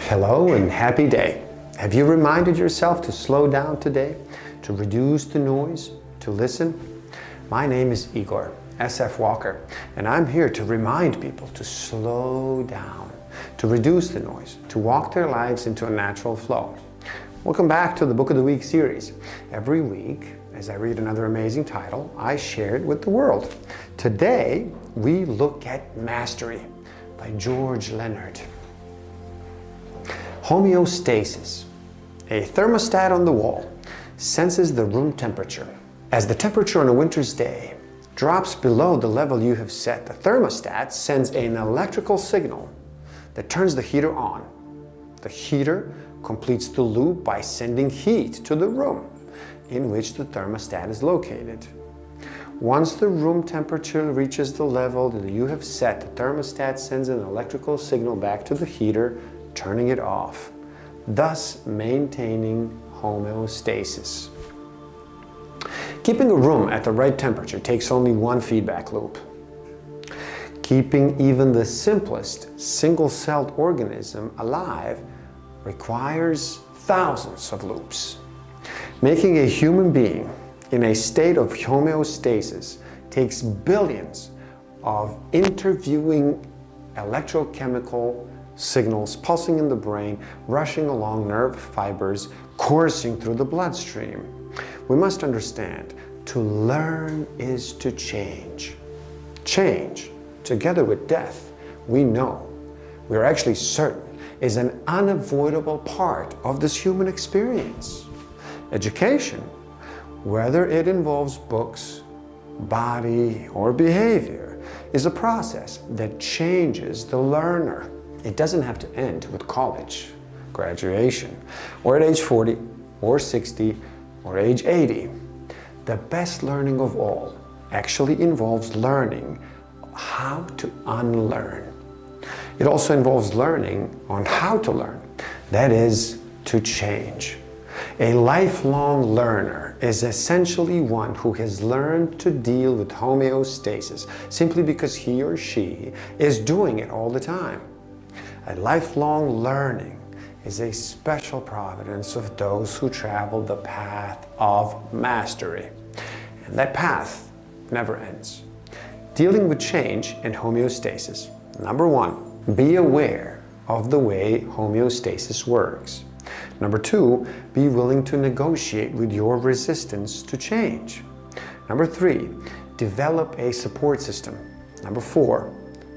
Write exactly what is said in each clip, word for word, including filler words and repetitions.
Hello and happy day. Have you reminded yourself to slow down today, to reduce the noise, to listen? My name is Igor S F Walker, and I'm here to remind people to slow down, to reduce the noise, to walk their lives into a natural flow. Welcome back to the Book of the Week series. Every week, as I read another amazing title, I share it with the world. Today, we look at Mastery by George Leonard. Homeostasis. A thermostat on the wall senses the room temperature. As the temperature on a winter's day drops below the level you have set, the thermostat sends an electrical signal that turns the heater on. The heater completes the loop by sending heat to the room in which the thermostat is located. Once the room temperature reaches the level that you have set, the thermostat sends an electrical signal back to the heater, turning it off, thus maintaining homeostasis. Keeping a room at the right temperature takes only one feedback loop. Keeping even the simplest single-celled organism alive requires thousands of loops. Making a human being in a state of homeostasis takes billions of interviewing electrochemical signals pulsing in the brain, rushing along nerve fibers, coursing through the bloodstream. We must understand, to learn is to change. Change, together with death, we know, we're actually certain, is an unavoidable part of this human experience. Education, whether it involves books, body, or behavior, is a process that changes the learner. It doesn't have to end with college, graduation, or at age forty, or sixty, or age eighty. The best learning of all actually involves learning how to unlearn. It also involves learning on how to learn, that is, to change. A lifelong learner is essentially one who has learned to deal with homeostasis simply because he or she is doing it all the time. A lifelong learning is a special providence of those who travel the path of mastery. And that path never ends. Dealing with change and homeostasis. Number one, be aware of the way homeostasis works. Number two, be willing to negotiate with your resistance to change. Number three, develop a support system. Number four,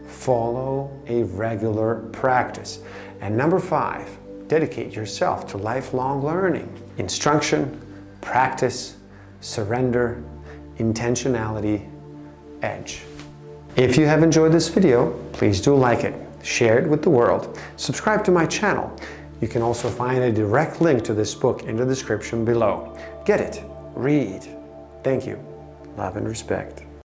follow a regular practice. And number five, dedicate yourself to lifelong learning. Instruction, practice, surrender, intentionality, edge. If you have enjoyed this video, please do like it, share it with the world, subscribe to my channel. You can also find a direct link to this book in the description below. Get it, read. Thank you. Love and respect.